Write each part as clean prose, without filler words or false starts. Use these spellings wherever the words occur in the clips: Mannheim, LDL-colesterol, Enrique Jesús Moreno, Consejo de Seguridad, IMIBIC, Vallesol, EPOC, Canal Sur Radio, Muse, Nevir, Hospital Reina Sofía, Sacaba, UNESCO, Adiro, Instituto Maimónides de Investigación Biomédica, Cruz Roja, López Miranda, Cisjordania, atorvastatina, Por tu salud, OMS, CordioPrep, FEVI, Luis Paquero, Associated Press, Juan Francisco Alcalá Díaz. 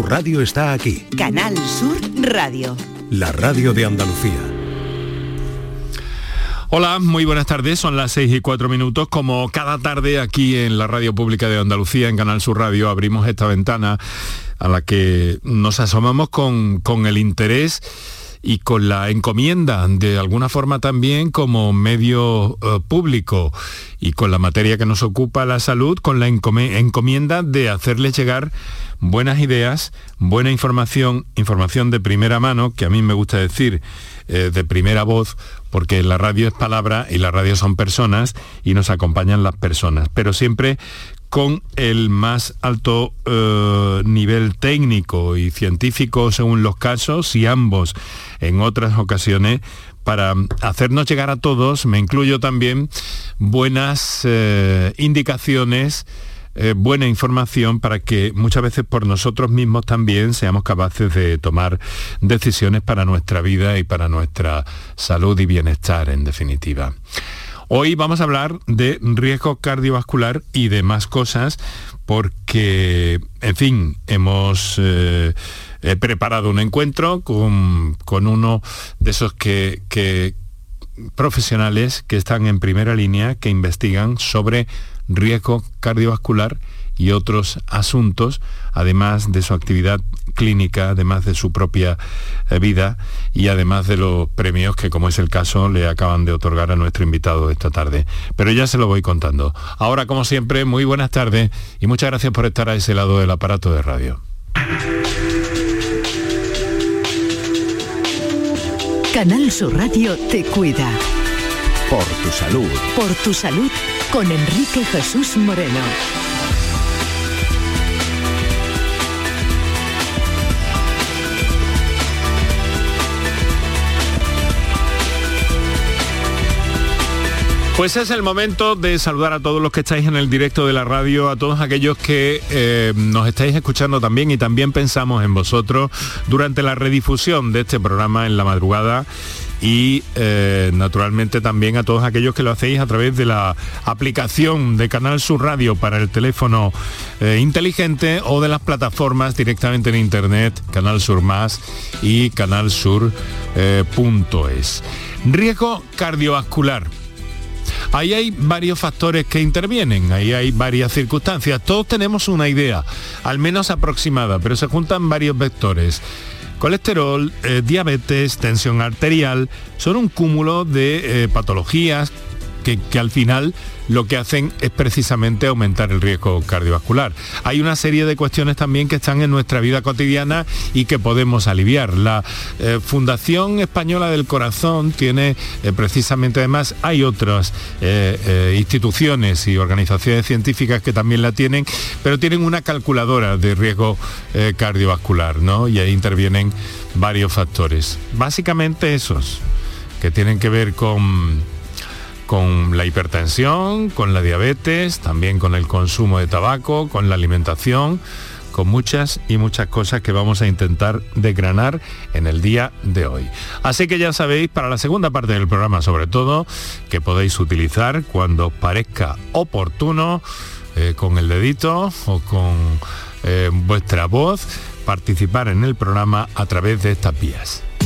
Tu radio está aquí. Canal Sur Radio. La radio de Andalucía. Hola, muy buenas tardes, son las 6:04, como cada tarde aquí en la Radio Pública de Andalucía, en Canal Sur Radio, abrimos esta ventana a la que nos asomamos con el interés y con la encomienda, de alguna forma también como medio público, y con la materia que nos ocupa, la salud, con la encomienda de hacerles llegar buenas ideas, buena información, información de primera mano, que a mí me gusta decir de primera voz, porque la radio es palabra y la radio son personas y nos acompañan las personas, pero siempre con el más alto nivel técnico y científico según los casos, y ambos en otras ocasiones, para hacernos llegar a todos, me incluyo también, buenas indicaciones, buena información, para que muchas veces por nosotros mismos también seamos capaces de tomar decisiones para nuestra vida y para nuestra salud y bienestar, en definitiva. Hoy vamos a hablar de riesgo cardiovascular y de más cosas, porque, en fin, hemos preparado un encuentro con uno de esos que profesionales que están en primera línea, que investigan sobre riesgo cardiovascular y otros asuntos, además de su actividad clínica, además de su propia vida y además de los premios que, como es el caso, le acaban de otorgar a nuestro invitado esta tarde. Pero ya se lo voy contando. Ahora, como siempre, muy buenas tardes y muchas gracias por estar a ese lado del aparato de radio. Canal Sur Radio te cuida. Por tu salud. Por tu salud, con Enrique Jesús Moreno. Pues es el momento de saludar a todos los que estáis en el directo de la radio, a todos aquellos que nos estáis escuchando también, y también pensamos en vosotros durante la redifusión de este programa en la madrugada, y naturalmente también a todos aquellos que lo hacéis a través de la aplicación de Canal Sur Radio para el teléfono inteligente, o de las plataformas directamente en internet, Canal Sur Más y canalsur.es. Riesgo cardiovascular. Ahí hay varios factores que intervienen, ahí hay varias circunstancias. Todos tenemos una idea, al menos aproximada, pero se juntan varios vectores. Colesterol, diabetes, tensión arterial, son un cúmulo de patologías que al final lo que hacen es precisamente aumentar el riesgo cardiovascular. Hay una serie de cuestiones también que están en nuestra vida cotidiana y que podemos aliviar. La Fundación Española del Corazón tiene precisamente, además hay otras instituciones y organizaciones científicas que también la tienen, pero tienen una calculadora de riesgo cardiovascular, ¿no? Y ahí intervienen varios factores. Básicamente esos que tienen que ver con la hipertensión, con la diabetes, también con el consumo de tabaco, con la alimentación, con muchas y muchas cosas que vamos a intentar desgranar en el día de hoy. Así que ya sabéis, para la segunda parte del programa sobre todo, que podéis utilizar cuando os parezca oportuno, con el dedito o con vuestra voz, participar en el programa a través de estas vías.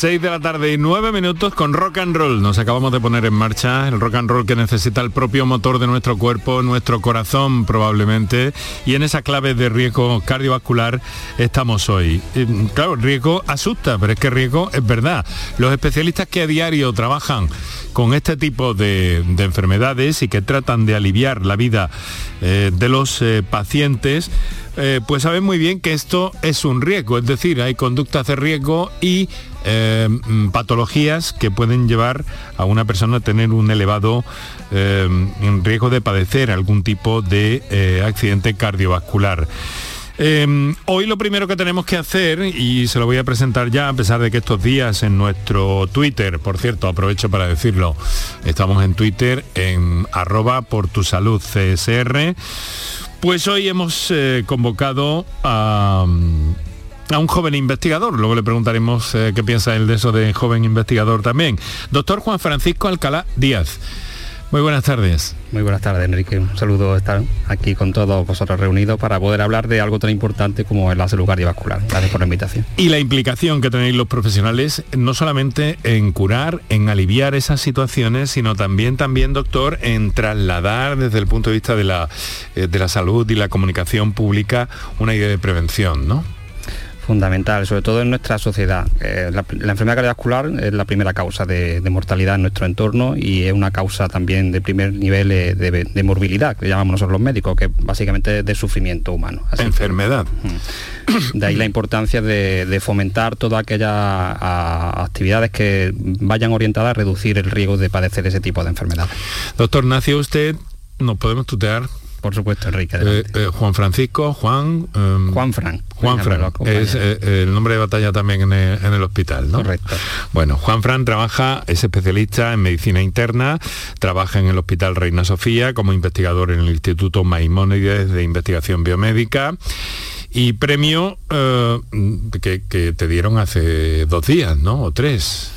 6 de la tarde y 9 minutos con rock and roll. Nos acabamos de poner en marcha el rock and roll que necesita el propio motor de nuestro cuerpo, nuestro corazón probablemente, y en esa clave de riesgo cardiovascular estamos hoy. Claro, riesgo asusta, pero es que riesgo es verdad. Los especialistas que a diario trabajan con este tipo de enfermedades y que tratan de aliviar la vida de los pacientes, pues saben muy bien que esto es un riesgo, es decir, hay conductas de riesgo y patologías que pueden llevar a una persona a tener un elevado riesgo de padecer algún tipo de accidente cardiovascular. Hoy lo primero que tenemos que hacer, y se lo voy a presentar ya, a pesar de que estos días en nuestro Twitter, por cierto, aprovecho para decirlo, estamos en Twitter en @portusaludcsr, pues hoy hemos convocado a un joven investigador. Luego le preguntaremos qué piensa él de eso de joven investigador también. Doctor Juan Francisco Alcalá Díaz. Muy buenas tardes. Muy buenas tardes, Enrique. Un saludo estar aquí con todos vosotros reunidos para poder hablar de algo tan importante como es la salud cardiovascular. Gracias por la invitación. Y la implicación que tenéis los profesionales, no solamente en curar, en aliviar esas situaciones, sino también, doctor, en trasladar desde el punto de vista de la salud y la comunicación pública una idea de prevención, ¿no? Fundamental, sobre todo en nuestra sociedad. La enfermedad cardiovascular es la primera causa de mortalidad en nuestro entorno y es una causa también de primer nivel de morbilidad, que llamamos nosotros los médicos, que básicamente es de sufrimiento humano. Así enfermedad. De ahí la importancia de fomentar todas aquellas actividades que vayan orientadas a reducir el riesgo de padecer ese tipo de enfermedades. Doctor, nació usted, nos podemos tutear. Por supuesto, Enrique. Juan Francisco, Juan Fran. Es el nombre de batalla también en el hospital, ¿no? Correcto. Bueno, Juan Fran es especialista en medicina interna, trabaja en el Hospital Reina Sofía como investigador en el Instituto Maimónides de Investigación Biomédica y premio que te dieron hace 2 días, ¿no? O 3.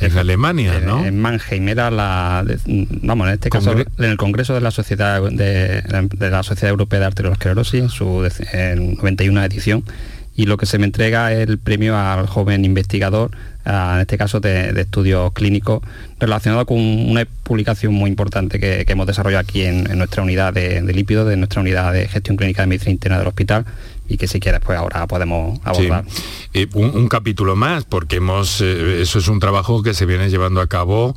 En Alemania, ¿no? En Mannheim, era en el Congreso de la Sociedad Europea de Arteriosclerosis, en su 91 edición, y lo que se me entrega es el premio al joven investigador, en este caso de estudios clínicos, relacionado con una publicación muy importante que hemos desarrollado aquí en nuestra unidad de lípidos, de nuestra unidad de gestión clínica de medicina interna del hospital, y que si quieres pues ahora podemos abordar. Sí. Un capítulo más, porque eso es un trabajo que se viene llevando a cabo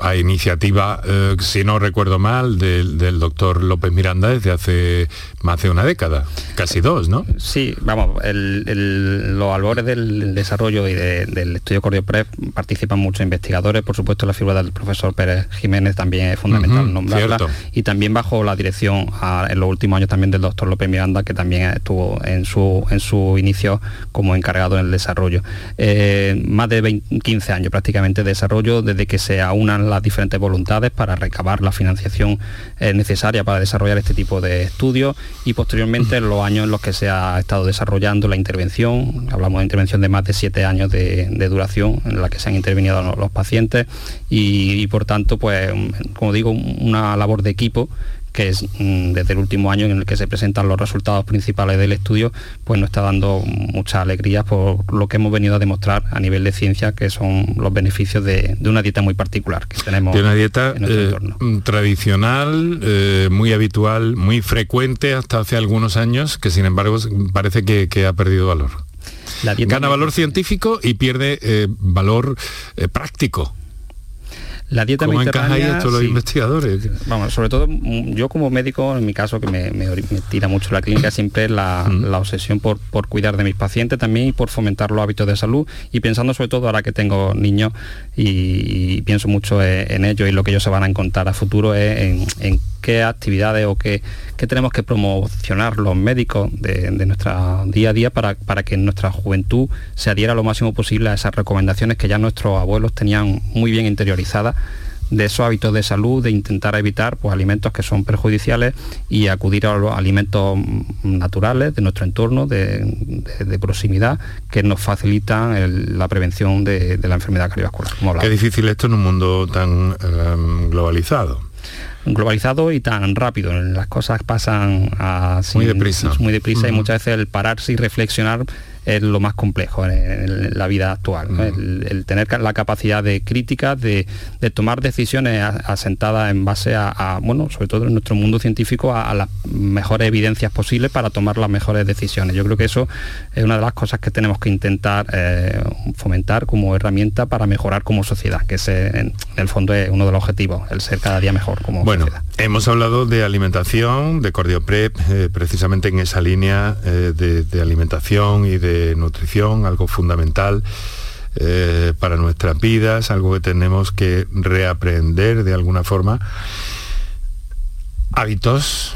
a iniciativa, si no recuerdo mal, del doctor López Miranda desde hace más de una década, casi 2, ¿no? Sí, vamos, los albores del desarrollo y del estudio CordioPrep participan muchos investigadores. Por supuesto, la figura del profesor Pérez Jiménez también es fundamental nombrarla, cierto. Y también bajo la dirección en los últimos años también del doctor López Miranda, que también estuvo en su inicio como encargado en el desarrollo. Más de 15 años prácticamente de desarrollo, desde que se aunan las diferentes voluntades para recabar la financiación necesaria para desarrollar este tipo de estudios, y posteriormente en los años en los que se ha estado desarrollando la intervención. Hablamos de intervención de más de 7 años de duración en la que se han intervenido los pacientes y por tanto, pues como digo, una labor de equipo que es desde el último año en el que se presentan los resultados principales del estudio, pues nos está dando muchas alegrías por lo que hemos venido a demostrar a nivel de ciencia, que son los beneficios de una dieta muy particular que tenemos. De una dieta en nuestro entorno tradicional, muy habitual, muy frecuente hasta hace algunos años, que sin embargo parece que ha perdido valor. Gana valor científico y pierde valor práctico. La dieta mediterránea, encaja ahí esto los investigadores? Vamos, sobre todo yo como médico, en mi caso, que me tira mucho la clínica, siempre la obsesión por cuidar de mis pacientes también y por fomentar los hábitos de salud, y pensando sobre todo ahora que tengo niños y pienso mucho en ellos y lo que ellos se van a encontrar a futuro es en qué actividades o qué tenemos que promocionar los médicos de nuestro día a día para que nuestra juventud se adhiera lo máximo posible a esas recomendaciones que ya nuestros abuelos tenían muy bien interiorizadas, de esos hábitos de salud, de intentar evitar pues alimentos que son perjudiciales y acudir a los alimentos naturales de nuestro entorno, de proximidad, que nos facilitan la prevención de la enfermedad cardiovascular. Qué difícil esto en un mundo tan globalizado y tan rápido. Las cosas pasan así muy deprisa, y muchas veces el pararse y reflexionar es lo más complejo en la vida actual, ¿no? El tener la capacidad de crítica, de tomar decisiones asentadas en base bueno, sobre todo en nuestro mundo científico, a las mejores evidencias posibles para tomar las mejores decisiones. Yo creo que eso es una de las cosas que tenemos que intentar fomentar como herramienta para mejorar como sociedad, que ese, en el fondo, es uno de los objetivos, el ser cada día mejor como sociedad. Hemos hablado de alimentación, de CordioPrep, precisamente en esa línea de alimentación y de nutrición, algo fundamental para nuestras vidas, algo que tenemos que reaprender de alguna forma. Hábitos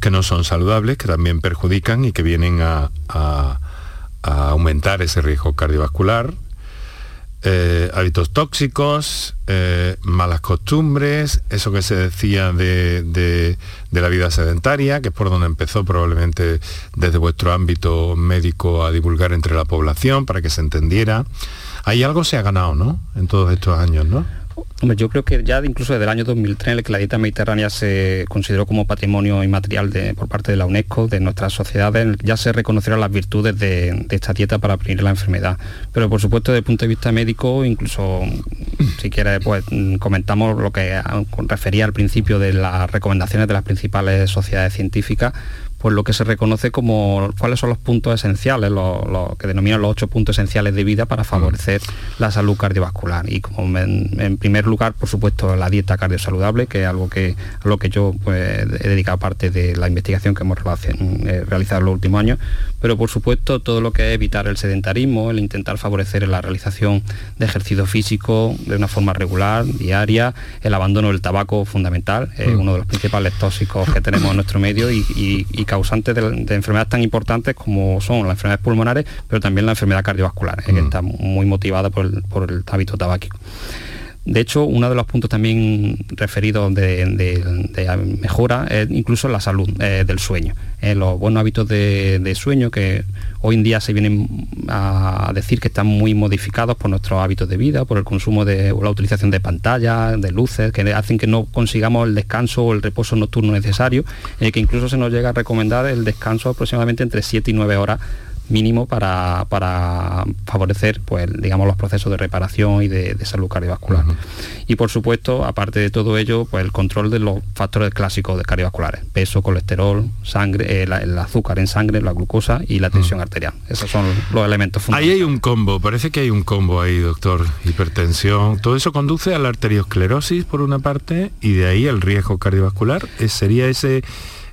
que no son saludables, que también perjudican y que vienen a aumentar ese riesgo cardiovascular. Hábitos tóxicos, malas costumbres, eso que se decía de la vida sedentaria, que es por donde empezó probablemente desde vuestro ámbito médico a divulgar entre la población para que se entendiera. Ahí algo se ha ganado, ¿no?, en todos estos años, ¿no? Hombre, yo creo que ya incluso desde el año 2003, en el que la dieta mediterránea se consideró como patrimonio inmaterial por parte de la UNESCO, de nuestras sociedades, ya se reconocieron las virtudes de esta dieta para prevenir la enfermedad. Pero por supuesto, desde el punto de vista médico, incluso, si quieres, pues comentamos lo que refería al principio de las recomendaciones de las principales sociedades científicas, pues lo que se reconoce como cuáles son los puntos esenciales, lo que denominan los 8 puntos esenciales de vida para favorecer la salud cardiovascular. Y como en primer lugar, por supuesto, la dieta cardiosaludable, que es algo que a lo que yo, pues, he dedicado parte de la investigación que hemos realizado en los últimos años, pero por supuesto todo lo que es evitar el sedentarismo, el intentar favorecer la realización de ejercicio físico de una forma regular, diaria, el abandono del tabaco fundamental, uno de los principales tóxicos que tenemos en nuestro medio y causantes de enfermedades tan importantes como son las enfermedades pulmonares, pero también la enfermedad cardiovascular, que está muy motivada por el hábito tabáquico. De hecho, uno de los puntos también referidos de mejora es incluso la salud del sueño. Los buenos hábitos de sueño, que hoy en día se vienen a decir que están muy modificados por nuestros hábitos de vida, por el consumo o la utilización de pantallas, de luces, que hacen que no consigamos el descanso o el reposo nocturno necesario, que incluso se nos llega a recomendar el descanso aproximadamente entre 7 y 9 horas mínimo para favorecer, pues, digamos, los procesos de reparación y de salud cardiovascular. Uh-huh. Y por supuesto, aparte de todo ello, pues el control de los factores clásicos de cardiovasculares: peso, colesterol, sangre, el azúcar en sangre, la glucosa y la tensión arterial. Esos son los elementos fundamentales. Ahí hay un combo, parece que hay un combo ahí, doctor. Hipertensión, todo eso conduce a la arteriosclerosis por una parte, y de ahí el riesgo cardiovascular. ¿Sería ese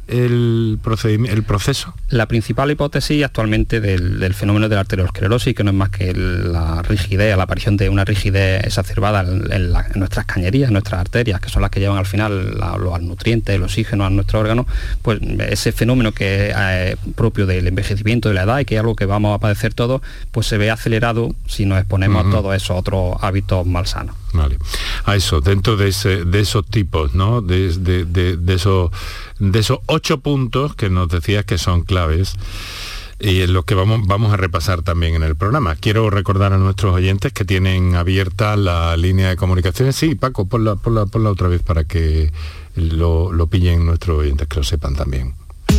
el proceso? La principal hipótesis actualmente del fenómeno de la arteriosclerosis, que no es más que la rigidez, la aparición de una rigidez exacerbada en nuestras cañerías, en nuestras arterias, que son las que llevan al final los nutrientes, el oxígeno a nuestros órganos, pues ese fenómeno que es propio del envejecimiento, de la edad, y que es algo que vamos a padecer todos, pues se ve acelerado si nos exponemos a todos esos otros hábitos malsanos. Vale. A eso, dentro de esos tipos, ¿no? De esos 8 puntos que nos decías que son claves y en los que vamos a repasar también en el programa. Quiero recordar a nuestros oyentes que tienen abierta la línea de comunicaciones. Sí, Paco, ponla otra vez para que lo pillen nuestros oyentes, que lo sepan también.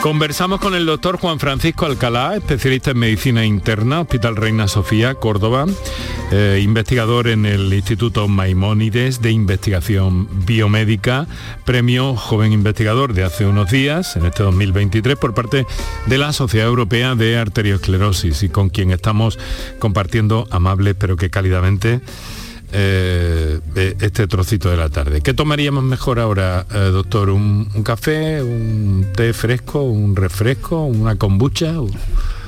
Conversamos con el doctor Juan Francisco Alcalá, especialista en medicina interna, Hospital Reina Sofía, Córdoba, investigador en el Instituto Maimónides de Investigación Biomédica, premio Joven Investigador de hace unos días, en este 2023, por parte de la Sociedad Europea de Arteriosclerosis, y con quien estamos compartiendo amable, pero que cálidamente, este trocito de la tarde. ¿Qué tomaríamos mejor ahora, doctor? ¿Un café, un té fresco, un refresco, una kombucha?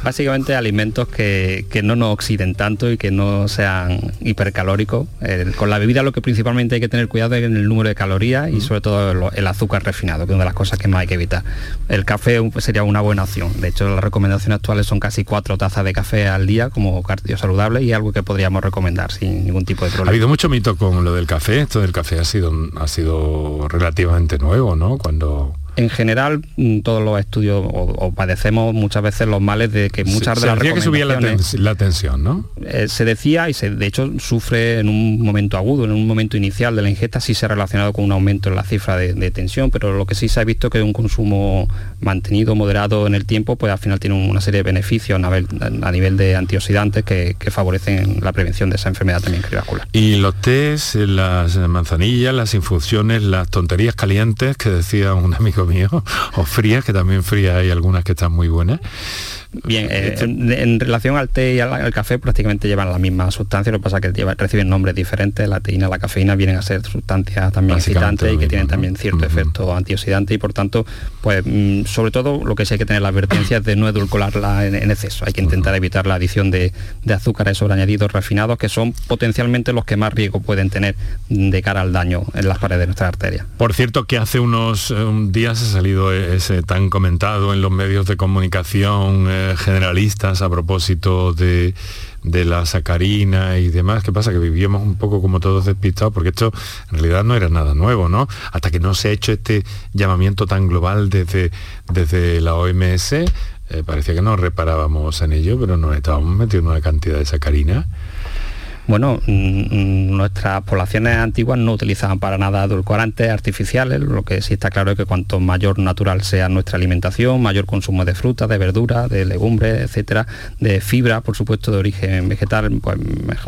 Básicamente alimentos que no nos oxiden tanto y que no sean hipercalóricos. Con la bebida lo que principalmente hay que tener cuidado es en el número de calorías y sobre todo el azúcar refinado, que es una de las cosas que más hay que evitar. El café sería una buena opción. De hecho, las recomendaciones actuales son casi 4 tazas de café al día como cardio saludable, y algo que podríamos recomendar sin ningún tipo de problema. Ha habido mucho mito con lo del café. Esto del café ha sido relativamente nuevo, ¿no? Cuando... En general, todos los estudios o padecemos muchas veces los males de que muchas de las recomendaciones... Se decía que subía la tensión, ¿no? Se decía, y de hecho sufre en un momento agudo, en un momento inicial de la ingesta, sí se ha relacionado con un aumento en la cifra de tensión, pero lo que sí se ha visto que un consumo mantenido, moderado en el tiempo, pues al final tiene una serie de beneficios a nivel de antioxidantes que favorecen la prevención de esa enfermedad también cardiovascular. Y los tés, las manzanillas, las infusiones, las tonterías calientes, que decía un amigo mío, o frías, que también frías hay algunas que están muy buenas. Bien, en relación al té y al café prácticamente llevan la misma sustancia, lo que pasa es que reciben nombres diferentes. La teína, la cafeína vienen a ser sustancias también excitantes y que tienen también cierto efecto antioxidante, y por tanto, pues sobre todo lo que sí hay que tener la advertencia es de no edulcorarla en exceso. Hay que intentar evitar la adición de azúcares sobreañadidos refinados, que son potencialmente los que más riesgo pueden tener de cara al daño en las paredes de nuestras arterias. Por cierto, que hace unos días ha salido ese tan comentado en los medios de comunicación generalistas a propósito de la sacarina y demás. ¿Qué pasa? Que vivíamos un poco como todos despistados, porque esto en realidad no era nada nuevo, ¿no? Hasta que no se ha hecho este llamamiento tan global desde la OMS, parecía que no reparábamos en ello, pero nos estábamos metiendo una cantidad de sacarina. Bueno, nuestras poblaciones antiguas no utilizaban para nada edulcorantes artificiales. Lo que sí está claro es que cuanto mayor natural sea nuestra alimentación, mayor consumo de frutas, de verduras, de legumbres, etcétera, de fibra, por supuesto, de origen vegetal, pues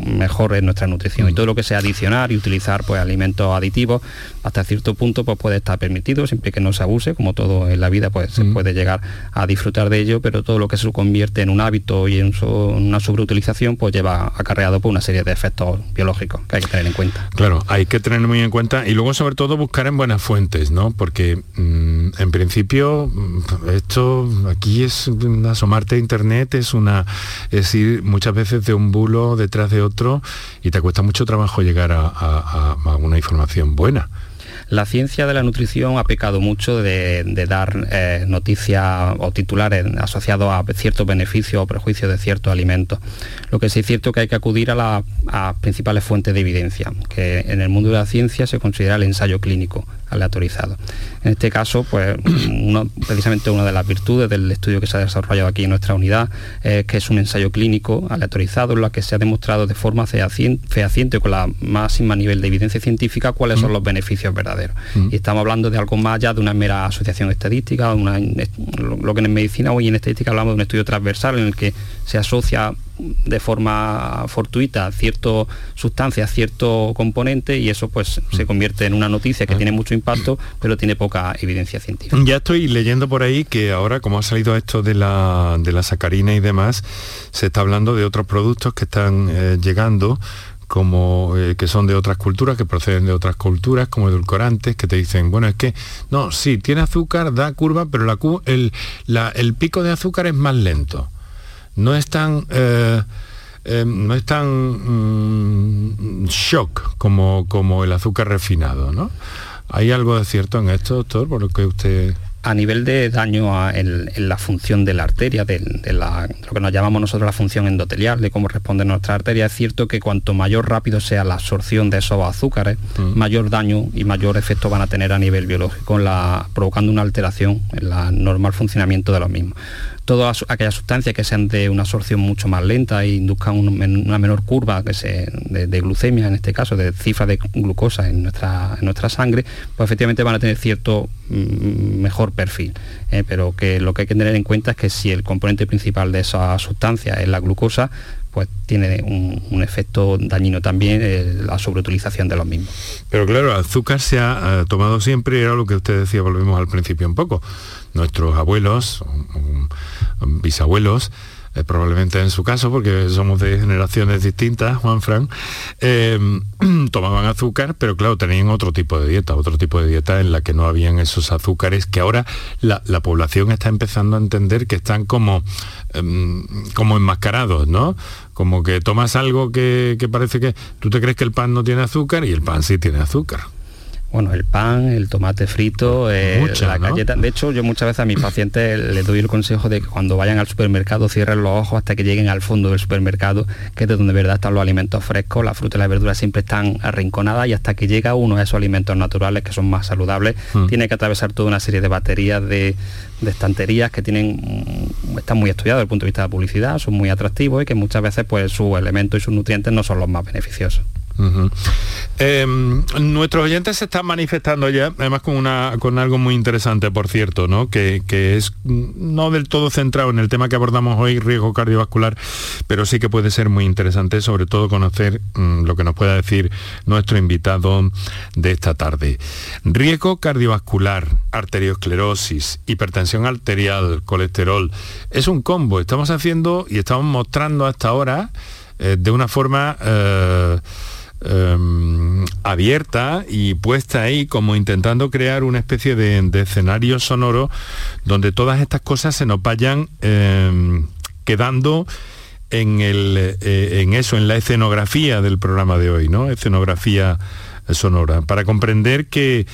mejor es nuestra nutrición. Y todo lo que sea adicionar y utilizar pues alimentos aditivos, hasta cierto punto pues puede estar permitido, siempre que no se abuse. Como todo en la vida, pues se puede llegar a disfrutar de ello, pero todo lo que se convierte en un hábito y en una sobreutilización, pues lleva acarreado por una serie de efectos biológicos que hay que tener en cuenta. Claro, hay que tener muy en cuenta, y luego sobre todo buscar en buenas fuentes, ¿no? Porque en principio esto aquí es asomarte a internet, es ir muchas veces de un bulo detrás de otro y te cuesta mucho trabajo llegar a una información buena. La ciencia de la nutrición ha pecado mucho de dar noticias o titulares asociados a ciertos beneficios o prejuicios de ciertos alimentos. Lo que sí es cierto es que hay que acudir a principales fuentes de evidencia, que en el mundo de la ciencia se considera el ensayo clínico aleatorizado. En este caso, pues precisamente una de las virtudes del estudio que se ha desarrollado aquí en nuestra unidad es que es un ensayo clínico aleatorizado en la que se ha demostrado de forma fehaciente, con la máxima nivel de evidencia científica, cuáles son los beneficios verdaderos. Y estamos hablando de algo más allá de una mera asociación estadística, lo que en medicina hoy en estadística hablamos de un estudio transversal en el que se asocia de forma fortuita ciertas sustancias, cierto componente, y eso pues se convierte en una noticia que tiene mucho impacto, pero tiene poca evidencia científica. Ya estoy leyendo por ahí que ahora, como ha salido esto de la sacarina y demás, se está hablando de otros productos que están llegando, como que son de otras culturas, que proceden de otras culturas, como edulcorantes, que te dicen, bueno, es que no, sí, tiene azúcar, da curva, pero el pico de azúcar es más lento. No es tan shock como el azúcar refinado, ¿no? ¿Hay algo de cierto en esto, doctor, por lo que usted...? A nivel de daño en la función de la arteria, de lo que nos llamamos nosotros la función endotelial, de cómo responde nuestra arteria, es cierto que cuanto mayor rápido sea la absorción de esos azúcares, mayor daño y mayor efecto van a tener a nivel biológico, provocando una alteración en el normal funcionamiento de los mismos. Todas aquellas sustancias que sean de una absorción mucho más lenta e induzcan una menor curva de glucemia, en este caso, de cifra de glucosa en nuestra sangre, pues efectivamente van a tener cierto mejor perfil. Pero que lo que hay que tener en cuenta es que si el componente principal de esa sustancia es la glucosa, pues tiene un efecto dañino también la sobreutilización de los mismos. Pero claro, el azúcar se ha tomado siempre, era lo que usted decía, volvemos al principio un poco. Nuestros abuelos, bisabuelos, probablemente en su caso, porque somos de generaciones distintas, Juanfran, tomaban azúcar, pero claro, tenían otro tipo de dieta en la que no habían esos azúcares, que ahora la población está empezando a entender que están como enmascarados, ¿no? Como que tomas algo que parece que... Tú te crees que el pan no tiene azúcar y el pan sí tiene azúcar. Bueno, el pan, el tomate frito, la galleta... ¿no? De hecho, yo muchas veces a mis pacientes les doy el consejo de que cuando vayan al supermercado cierren los ojos hasta que lleguen al fondo del supermercado, que es de donde de verdad están los alimentos frescos. Las frutas y las verduras siempre están arrinconadas, y hasta que llega uno de esos alimentos naturales que son más saludables, tiene que atravesar toda una serie de baterías de estanterías que están muy estudiados desde el punto de vista de la publicidad, son muy atractivos y que muchas veces pues sus elementos y sus nutrientes no son los más beneficiosos. Uh-huh. Nuestros oyentes se están manifestando ya, además con algo muy interesante, por cierto, ¿no? Que es no del todo centrado en el tema que abordamos hoy, riesgo cardiovascular, pero sí que puede ser muy interesante, sobre todo conocer lo que nos pueda decir nuestro invitado de esta tarde. Riesgo cardiovascular, arteriosclerosis, hipertensión arterial, colesterol, es un combo. Estamos haciendo y estamos mostrando hasta ahora de una forma... abierta y puesta ahí, como intentando crear una especie de escenario sonoro donde todas estas cosas se nos vayan quedando en la escenografía del programa de hoy, ¿no? Escenografía sonora, para comprender que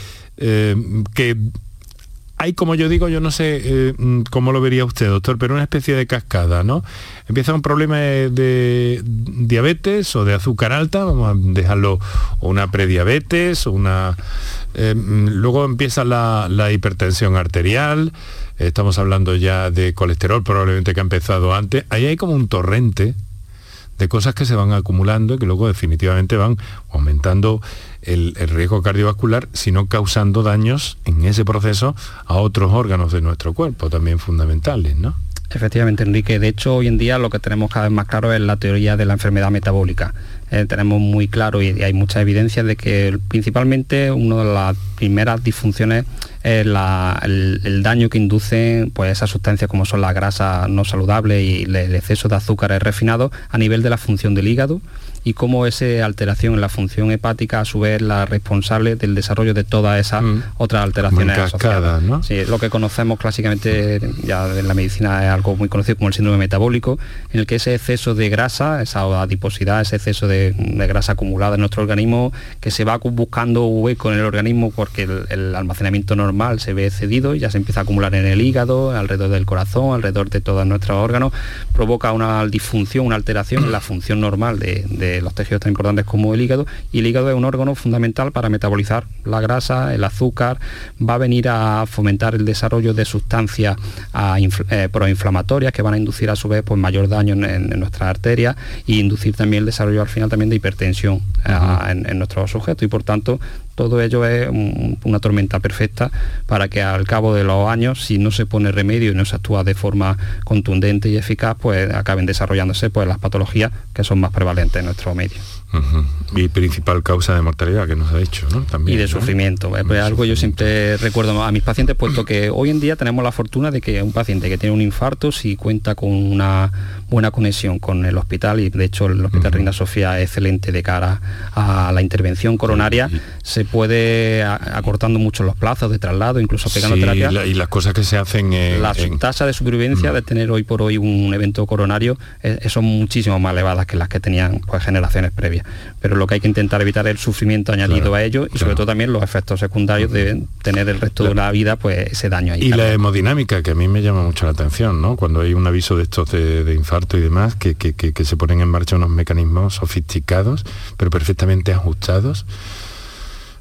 hay, como yo digo, yo no sé cómo lo vería usted, doctor, pero una especie de cascada, ¿no? Empieza un problema de diabetes o de azúcar alta, vamos a dejarlo, o una prediabetes, o una... luego empieza la hipertensión arterial, estamos hablando ya de colesterol, probablemente que ha empezado antes. Ahí hay como un torrente de cosas que se van acumulando y que luego definitivamente van aumentando el riesgo cardiovascular, sino causando daños en ese proceso a otros órganos de nuestro cuerpo, también fundamentales, ¿no? Efectivamente, Enrique. De hecho, hoy en día lo que tenemos cada vez más claro es la teoría de la enfermedad metabólica. Tenemos muy claro, y hay mucha evidencia de que principalmente una de las primeras disfunciones es el daño que inducen pues esas sustancias como son la grasa no saludable y el exceso de azúcares refinados a nivel de la función del hígado, y cómo esa alteración en la función hepática a su vez la responsable del desarrollo de todas esas otras alteraciones asociadas, ¿no? Sí, lo que conocemos clásicamente ya en la medicina es algo muy conocido como el síndrome metabólico, en el que ese exceso de grasa, esa adiposidad, ese exceso de grasa acumulada en nuestro organismo, que se va buscando hueco en el organismo porque el almacenamiento normal se ve excedido y ya se empieza a acumular en el hígado, alrededor del corazón, alrededor de todos nuestros órganos, provoca una disfunción, una alteración en la función normal de los tejidos tan importantes como el hígado, y el hígado es un órgano fundamental para metabolizar la grasa, el azúcar, va a venir a fomentar el desarrollo de sustancias proinflamatorias que van a inducir a su vez pues mayor daño en nuestras arterias, y inducir también el desarrollo al final también de hipertensión en nuestros sujetos, y por tanto todo ello es una tormenta perfecta para que al cabo de los años, si no se pone remedio y no se actúa de forma contundente y eficaz, pues acaben desarrollándose pues las patologías que son más prevalentes en nuestro medio. Uh-huh. Y principal causa de mortalidad que nos ha dicho, ¿no? También, y de sufrimiento, ¿no? Pues algo yo siempre recuerdo a mis pacientes, puesto que hoy en día tenemos la fortuna de que un paciente que tiene un infarto, si cuenta con una buena conexión con el hospital, y de hecho el Hospital Reina Sofía es excelente de cara a la intervención coronaria, se puede, acortando mucho los plazos de traslado, incluso aplicando terapia. Y las cosas que se hacen... tasa de supervivencia de tener hoy por hoy un evento coronario son muchísimo más elevadas que las que tenían pues generaciones previas. Pero lo que hay que intentar evitar es el sufrimiento añadido a ello, y sobre todo también los efectos secundarios de tener el resto de la vida pues ese daño ahí. Y la hemodinámica, que a mí me llama mucho la atención, ¿no? Cuando hay un aviso de estos de infarto y demás, que se ponen en marcha unos mecanismos sofisticados, pero perfectamente ajustados,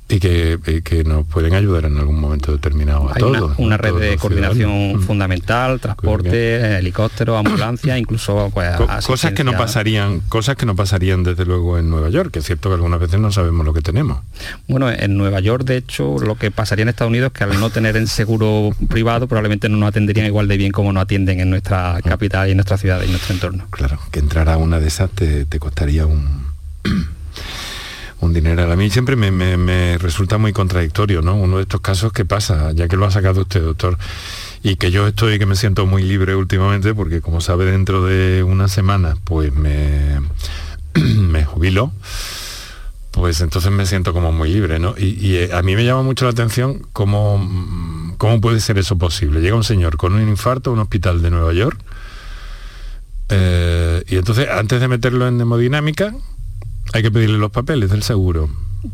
y que nos pueden ayudar en algún momento determinado a todos. Una red de coordinación fundamental, transporte, helicóptero, ambulancia, incluso pues, cosas que no pasarían desde luego en Nueva York, que es cierto que algunas veces no sabemos lo que tenemos. Bueno, en Nueva York, de hecho, lo que pasaría en Estados Unidos es que al no tener en seguro privado, probablemente no nos atenderían igual de bien como nos atienden en nuestra capital y en nuestra ciudad y en nuestro entorno. Claro, que entrar a una de esas te costaría un con dinero. A mí siempre me resulta muy contradictorio, ¿no? Uno de estos casos que pasa, ya que lo ha sacado usted, doctor, y que yo estoy, que me siento muy libre últimamente, porque como sabe, dentro de una semana, pues me jubilo, pues entonces me siento como muy libre, ¿no? Y a mí me llama mucho la atención cómo puede ser eso posible. Llega un señor con un infarto a un hospital de Nueva York, y entonces, antes de meterlo en hemodinámica, hay que pedirle los papeles del seguro.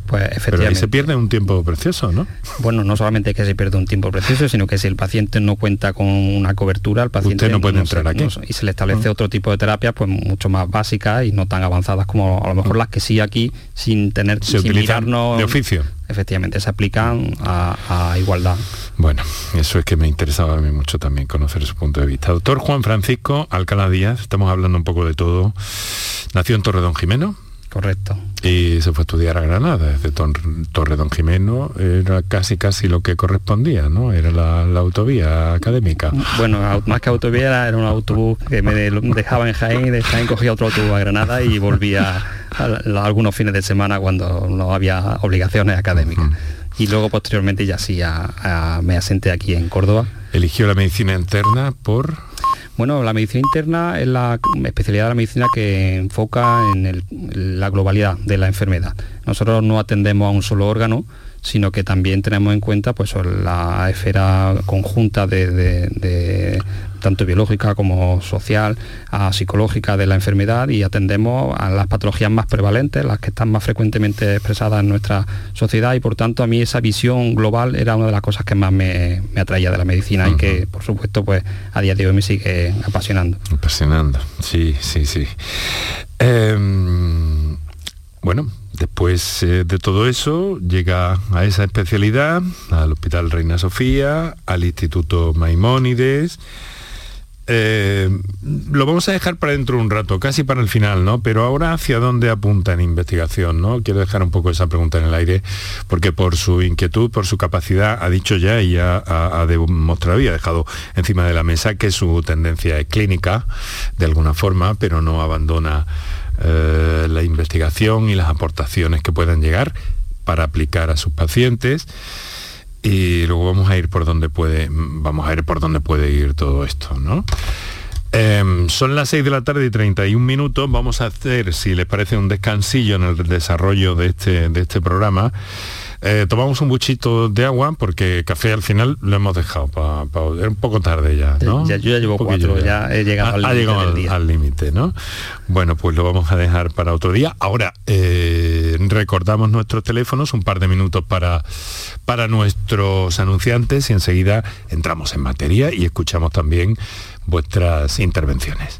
Pues efectivamente. Pero ahí se pierde un tiempo precioso, ¿no? Bueno, no solamente que se pierde un tiempo precioso, sino que si el paciente no cuenta con una cobertura, el paciente usted no puede entrar aquí. No, y se le establece otro tipo de terapias, pues mucho más básicas y no tan avanzadas como a lo mejor las que sí aquí, sin tener, se sin mirarnos de oficio. Efectivamente, se aplican a igualdad. Bueno, eso es que me interesaba a mí mucho también conocer su punto de vista. Doctor Juan Francisco Alcalá Díaz, estamos hablando un poco de todo. Nació en Torredón Jimeno. Correcto. Y se fue a estudiar a Granada. Desde Torredón Jimeno era casi lo que correspondía, ¿no? Era la autovía académica. Bueno, más que autovía era un autobús que me dejaba en Jaén, y de Jaén cogía otro autobús a Granada y volvía a algunos fines de semana cuando no había obligaciones académicas. Y luego posteriormente ya sí me asenté aquí en Córdoba. ¿Eligió la medicina interna por...? Bueno, la medicina interna es la especialidad de la medicina que enfoca en la globalidad de la enfermedad. Nosotros no atendemos a un solo órgano, sino que también tenemos en cuenta pues la esfera conjunta de tanto biológica como social, psicológica de la enfermedad, y atendemos a las patologías más prevalentes, las que están más frecuentemente expresadas en nuestra sociedad, y por tanto a mí esa visión global era una de las cosas que más me atraía de la medicina y que por supuesto pues a día de hoy me sigue apasionando. Sí. Bueno, después de todo eso, llega a esa especialidad, al Hospital Reina Sofía, al Instituto Maimónides. Lo vamos a dejar para dentro de un rato, casi para el final, ¿no? Pero ahora, ¿hacia dónde apunta en investigación, no? Quiero dejar un poco esa pregunta en el aire, porque por su inquietud, por su capacidad, ha dicho ya y ha demostrado y ha dejado encima de la mesa que su tendencia es clínica, de alguna forma, pero no abandona la investigación y las aportaciones que puedan llegar para aplicar a sus pacientes, y luego vamos a ir por donde puede ir todo esto, ¿no? Son las 6 de la tarde y 31 minutos. Vamos a hacer, si les parece, un descansillo en el desarrollo de este programa. Tomamos un buchito de agua, porque café al final lo hemos dejado para un poco tarde ya, ¿no? Yo ya llevo 4, ya he llegado al límite. Al límite, ¿no? Bueno, pues lo vamos a dejar para otro día. Ahora recordamos nuestros teléfonos, un par de minutos para nuestros anunciantes, y enseguida entramos en materia y escuchamos también vuestras intervenciones.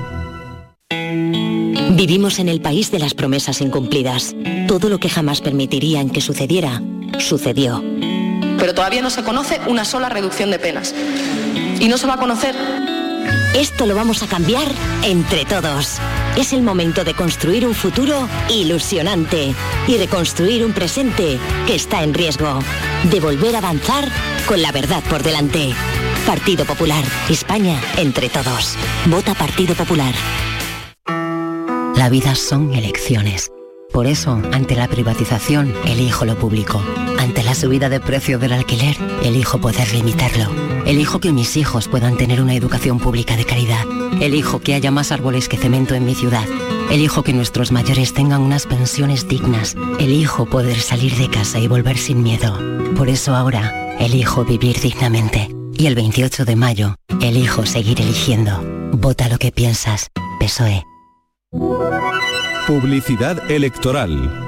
Vivimos en el país de las promesas incumplidas. Todo lo que jamás permitirían que sucediera, sucedió. Pero todavía no se conoce una sola reducción de penas. Y no se va a conocer. Esto lo vamos a cambiar entre todos. Es el momento de construir un futuro ilusionante y reconstruir un presente que está en riesgo. De volver a avanzar con la verdad por delante. Partido Popular. España entre todos. Vota Partido Popular. La vida son elecciones Por eso, ante la privatización, elijo lo público. Ante la subida de precios del alquiler, elijo poder limitarlo. Elijo que mis hijos puedan tener una educación pública de calidad. Elijo que haya más árboles que cemento en mi ciudad. Elijo que nuestros mayores tengan unas pensiones dignas. Elijo poder salir de casa y volver sin miedo. Por eso ahora, elijo vivir dignamente. Y el 28 de mayo, elijo seguir eligiendo. Vota lo que piensas. PSOE. Publicidad electoral.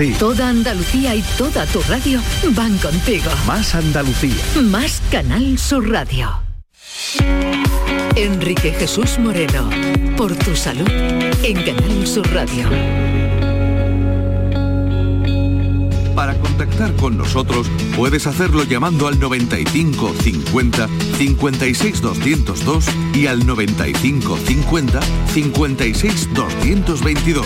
Toda Andalucía y toda tu radio van contigo. Más Andalucía. Más Canal Sur Radio. Enrique Jesús Moreno, por tu salud, en Canal Sur Radio. Para contactar con nosotros puedes hacerlo llamando al 95 50 56 202 y al 95 50 56 222.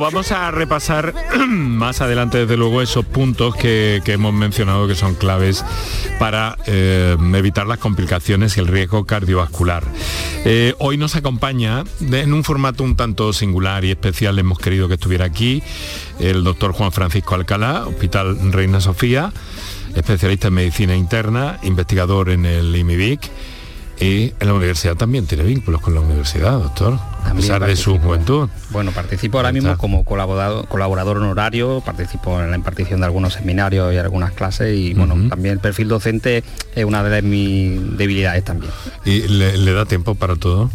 Vamos a repasar más adelante, desde luego, esos puntos que hemos mencionado, que son claves para evitar las complicaciones y el riesgo cardiovascular. Hoy nos acompaña, en un formato un tanto singular y especial, hemos querido que estuviera aquí el doctor Juan Francisco Alcalá, Hospital Reina Sofía, especialista en medicina interna, investigador en el IMIBIC. Y en la universidad también tiene vínculos con la universidad, doctor, a pesar de su juventud. Bueno, participo ahora mismo como colaborador honorario, participo en la impartición de algunos seminarios y algunas clases y, bueno, también el perfil docente es una de mis debilidades también. ¿Y le da tiempo para todo?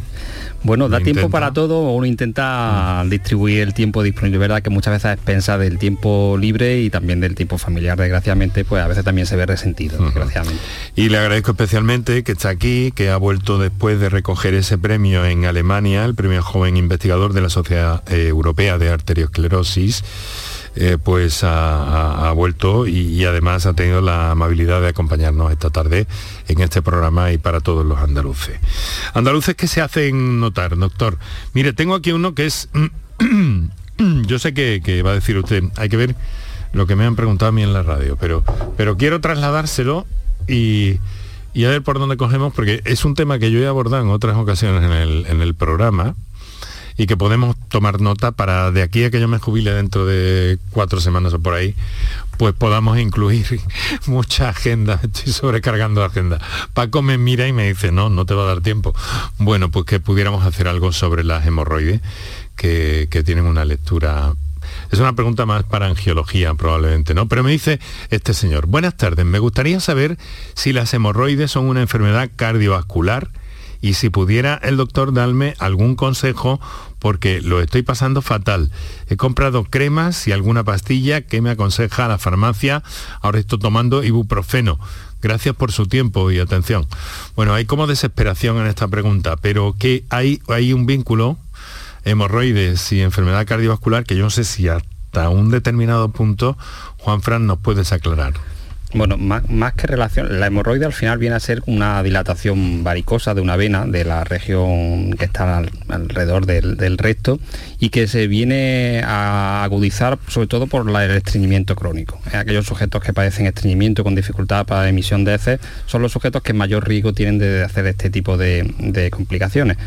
Bueno, da tiempo para todo, uno intenta distribuir el tiempo disponible, verdad que muchas veces pensa del tiempo libre y también del tiempo familiar, desgraciadamente, pues a veces también se ve resentido, desgraciadamente. Y le agradezco especialmente que está aquí, que ha vuelto después de recoger ese premio en Alemania, el premio joven investigador de la Sociedad Europea de Arteriosclerosis. Pues ha vuelto y además ha tenido la amabilidad de acompañarnos esta tarde en este programa y para todos los andaluces. Andaluces que se hacen notar, doctor. Mire, tengo aquí uno que es... Yo sé que va a decir usted, hay que ver lo que me han preguntado a mí en la radio, pero quiero trasladárselo y a ver por dónde cogemos, porque es un tema que yo he abordado en otras ocasiones en el programa, y que podemos tomar nota para de aquí a que yo me jubile dentro de 4 semanas o por ahí, pues podamos incluir mucha agenda. Estoy sobrecargando la agenda. Paco me mira y me dice, no te va a dar tiempo. Bueno, pues que pudiéramos hacer algo sobre las hemorroides, que tienen una lectura... Es una pregunta más para angiología probablemente, ¿no? Pero me dice este señor, buenas tardes, me gustaría saber si las hemorroides son una enfermedad cardiovascular y si pudiera el doctor darme algún consejo, porque lo estoy pasando fatal. He comprado cremas y alguna pastilla que me aconseja a la farmacia. Ahora estoy tomando ibuprofeno. Gracias por su tiempo y atención. Bueno, hay como desesperación en esta pregunta, pero que hay un vínculo, hemorroides y enfermedad cardiovascular, que yo no sé si hasta un determinado punto Juan Fran nos puedes aclarar. Bueno, más que relación, la hemorroide al final viene a ser una dilatación varicosa de una vena de la región que está alrededor del recto y que se viene a agudizar sobre todo por el estreñimiento crónico. Aquellos sujetos que padecen estreñimiento con dificultad para emisión de heces son los sujetos que mayor riesgo tienen de hacer este tipo de complicaciones.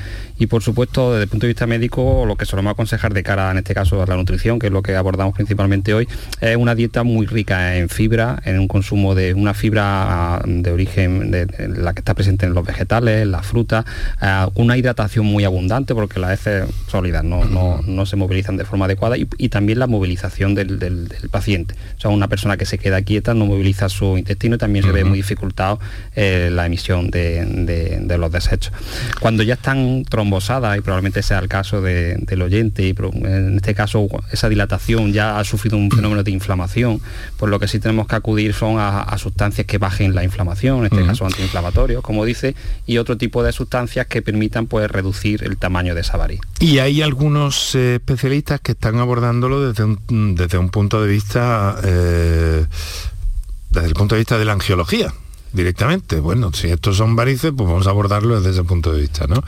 Y por supuesto, desde el punto de vista médico, lo que solemos aconsejar de cara, en este caso, a la nutrición, que es lo que abordamos principalmente hoy, es una dieta muy rica en fibra, en un consumo de una fibra de origen de la que está presente en los vegetales, en las frutas, una hidratación muy abundante, porque las heces sólidas no se movilizan de forma adecuada, y también la movilización del paciente. O sea, una persona que se queda quieta no moviliza su intestino y también se ve muy dificultado la emisión de los desechos. Cuando ya están y probablemente sea el caso del oyente, y en este caso esa dilatación ya ha sufrido un fenómeno de inflamación, pues lo que sí tenemos que acudir son a sustancias que bajen la inflamación, en este caso antiinflamatorios, como dice, y otro tipo de sustancias que permitan pues reducir el tamaño de esa variz. Y hay algunos especialistas que están abordándolo desde un punto de vista, desde el punto de vista de la angiología. Directamente, bueno, si estos son varices, pues vamos a abordarlo desde ese punto de vista, ¿no?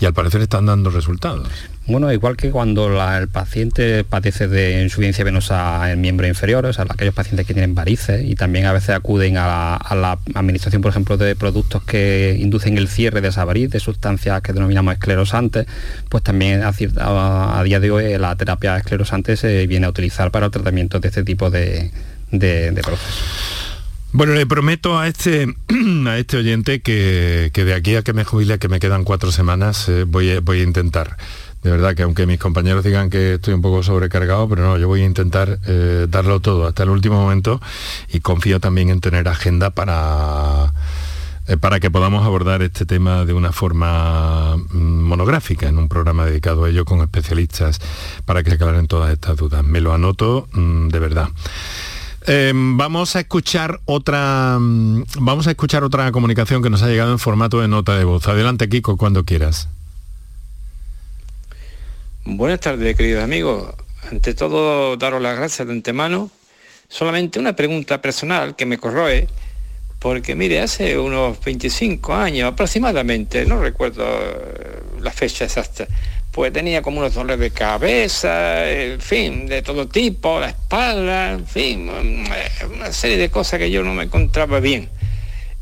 Y al parecer están dando resultados. Bueno, igual que cuando el paciente padece de insuficiencia venosa en miembros inferiores, o sea, aquellos pacientes que tienen varices y también a veces acuden a la administración, por ejemplo, de productos que inducen el cierre de esa variz, de sustancias que denominamos esclerosantes, pues también a día de hoy la terapia esclerosante se viene a utilizar para el tratamiento de este tipo de procesos. Bueno, le prometo a este oyente que de aquí a que me jubile, que me quedan 4 semanas, voy a intentar. De verdad que aunque mis compañeros digan que estoy un poco sobrecargado, pero no, yo voy a intentar darlo todo hasta el último momento, y confío también en tener agenda para que podamos abordar este tema de una forma monográfica en un programa dedicado a ello con especialistas para que se aclaren todas estas dudas. Me lo anoto, de verdad. Vamos a escuchar otra comunicación que nos ha llegado en formato de nota de voz. Adelante, Kiko, cuando quieras. Buenas tardes, queridos amigos. Ante todo, daros las gracias de antemano. Solamente una pregunta personal que me corroe, porque mire, hace unos 25 años aproximadamente, no recuerdo la fecha exacta, pues tenía como unos dolores de cabeza, en fin, de todo tipo, la espalda, en fin, una serie de cosas que yo no me encontraba bien.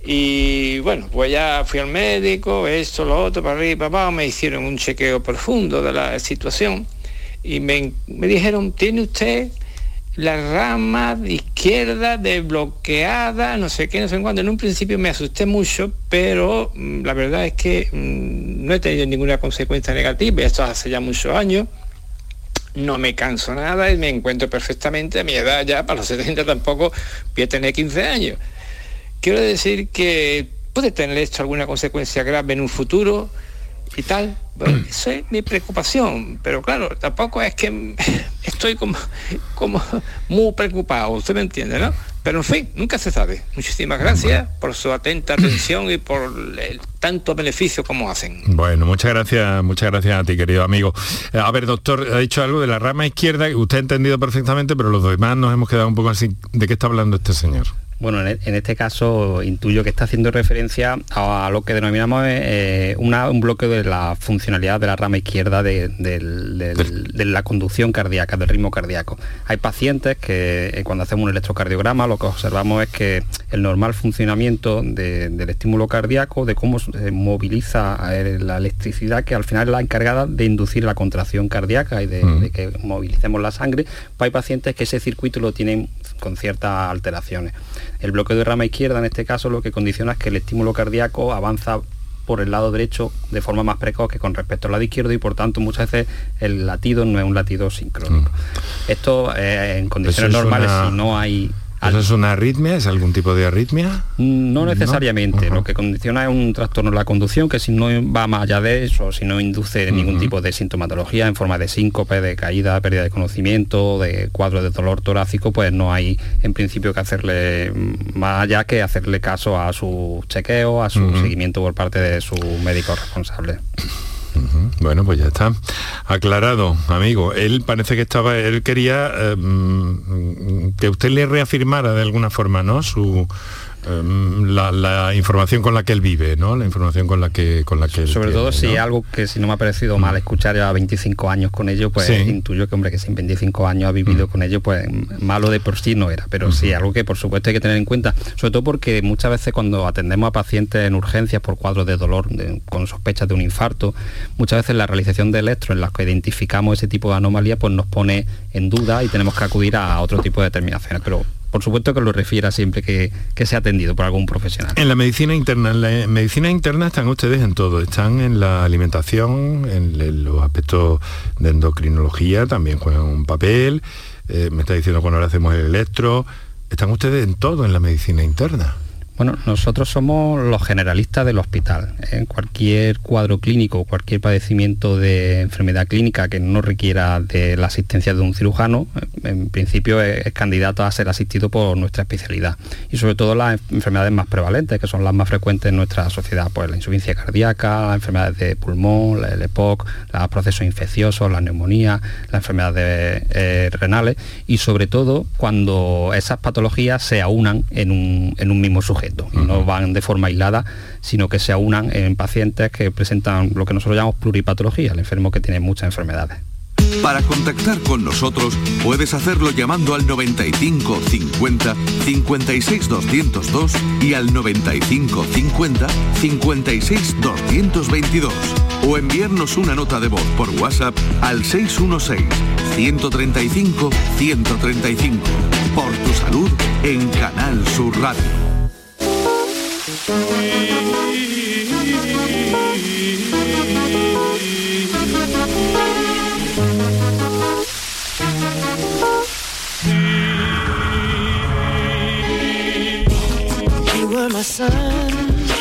Y bueno, pues ya fui al médico, esto, lo otro, para arriba, para abajo, me hicieron un chequeo profundo de la situación y me dijeron, tiene usted la rama izquierda desbloqueada, no sé qué, no sé cuándo. En un principio me asusté mucho, pero la verdad es que no he tenido ninguna consecuencia negativa, esto hace ya muchos años, no me canso nada y me encuentro perfectamente. A mi edad ya, para los 70 tampoco voy a tener 15 años. Quiero decir que puede tener esto alguna consecuencia grave en un futuro y tal. Bueno, eso es mi preocupación, pero claro, tampoco es que estoy como muy preocupado, usted me entiende, ¿no? Pero en fin, nunca se sabe. Muchísimas gracias por su atenta atención y por el tanto beneficio como hacen. Bueno, muchas gracias a ti, querido amigo. A ver, doctor, ha dicho algo de la rama izquierda, usted ha entendido perfectamente, pero los demás nos hemos quedado un poco así. ¿De qué está hablando este señor? Bueno, en este caso intuyo que está haciendo referencia a lo que denominamos un bloqueo de la funcionalidad de la rama izquierda de la conducción cardíaca, del ritmo cardíaco. Hay pacientes que cuando hacemos un electrocardiograma lo que observamos es que el normal funcionamiento del estímulo cardíaco, de cómo se moviliza la electricidad, que al final es la encargada de inducir la contracción cardíaca y de que movilicemos la sangre, pues hay pacientes que ese circuito lo tienen con ciertas alteraciones. El bloqueo de rama izquierda, en este caso, lo que condiciona es que el estímulo cardíaco avanza por el lado derecho de forma más precoz que con respecto al lado izquierdo, y por tanto muchas veces el latido no es un latido sincrónico. Esto en condiciones normales, si no hay... ¿Eso es una arritmia? ¿Es algún tipo de arritmia? No necesariamente. Lo que condiciona es un trastorno de la conducción que, si no va más allá de eso, si no induce ningún tipo de sintomatología en forma de síncope, de caída, pérdida de conocimiento, de cuadro de dolor torácico, pues no hay en principio que hacerle más allá que hacerle caso a su chequeo, a su seguimiento por parte de su médico responsable. Bueno, pues ya está aclarado, amigo. Él parece que estaba, él quería que usted le reafirmara de alguna forma, ¿no? Su la información con la que él vive, ¿no? La información con la que él sobre tiene, todo si ¿no? Algo que si no me ha parecido mal escuchar ya 25 años con ello, pues sí. Intuyo que, hombre, que si en 25 años ha vivido con ello, pues malo de por sí no era, pero sí, algo que por supuesto hay que tener en cuenta, sobre todo porque muchas veces cuando atendemos a pacientes en urgencias por cuadros de dolor con sospechas de un infarto, muchas veces la realización de electro en las que identificamos ese tipo de anomalía, pues nos pone en duda y tenemos que acudir a otro tipo de determinaciones, pero por supuesto que lo refiera siempre que sea atendido por algún profesional. En la medicina interna, están ustedes en todo, están en la alimentación, en los aspectos de endocrinología también juegan un papel, me está diciendo cuando ahora hacemos el electro, están ustedes en todo en la medicina interna. Bueno, nosotros somos los generalistas del hospital. En cualquier cuadro clínico, cualquier padecimiento de enfermedad clínica que no requiera de la asistencia de un cirujano, en principio es candidato a ser asistido por nuestra especialidad. Y sobre todo las enfermedades más prevalentes, que son las más frecuentes en nuestra sociedad, pues la insuficiencia cardíaca, las enfermedades de pulmón, el EPOC, los procesos infecciosos, la neumonía, las enfermedades renales, y sobre todo cuando esas patologías se aunan en un mismo sujeto. Y no van de forma aislada, sino que se aunan en pacientes que presentan lo que nosotros llamamos pluripatología, el enfermo que tiene muchas enfermedades. Para contactar con nosotros puedes hacerlo llamando al 95 50 56 202 y al 95 50 56 222 o enviarnos una nota de voz por WhatsApp al 616 135 135. Por tu salud en Canal Sur Radio.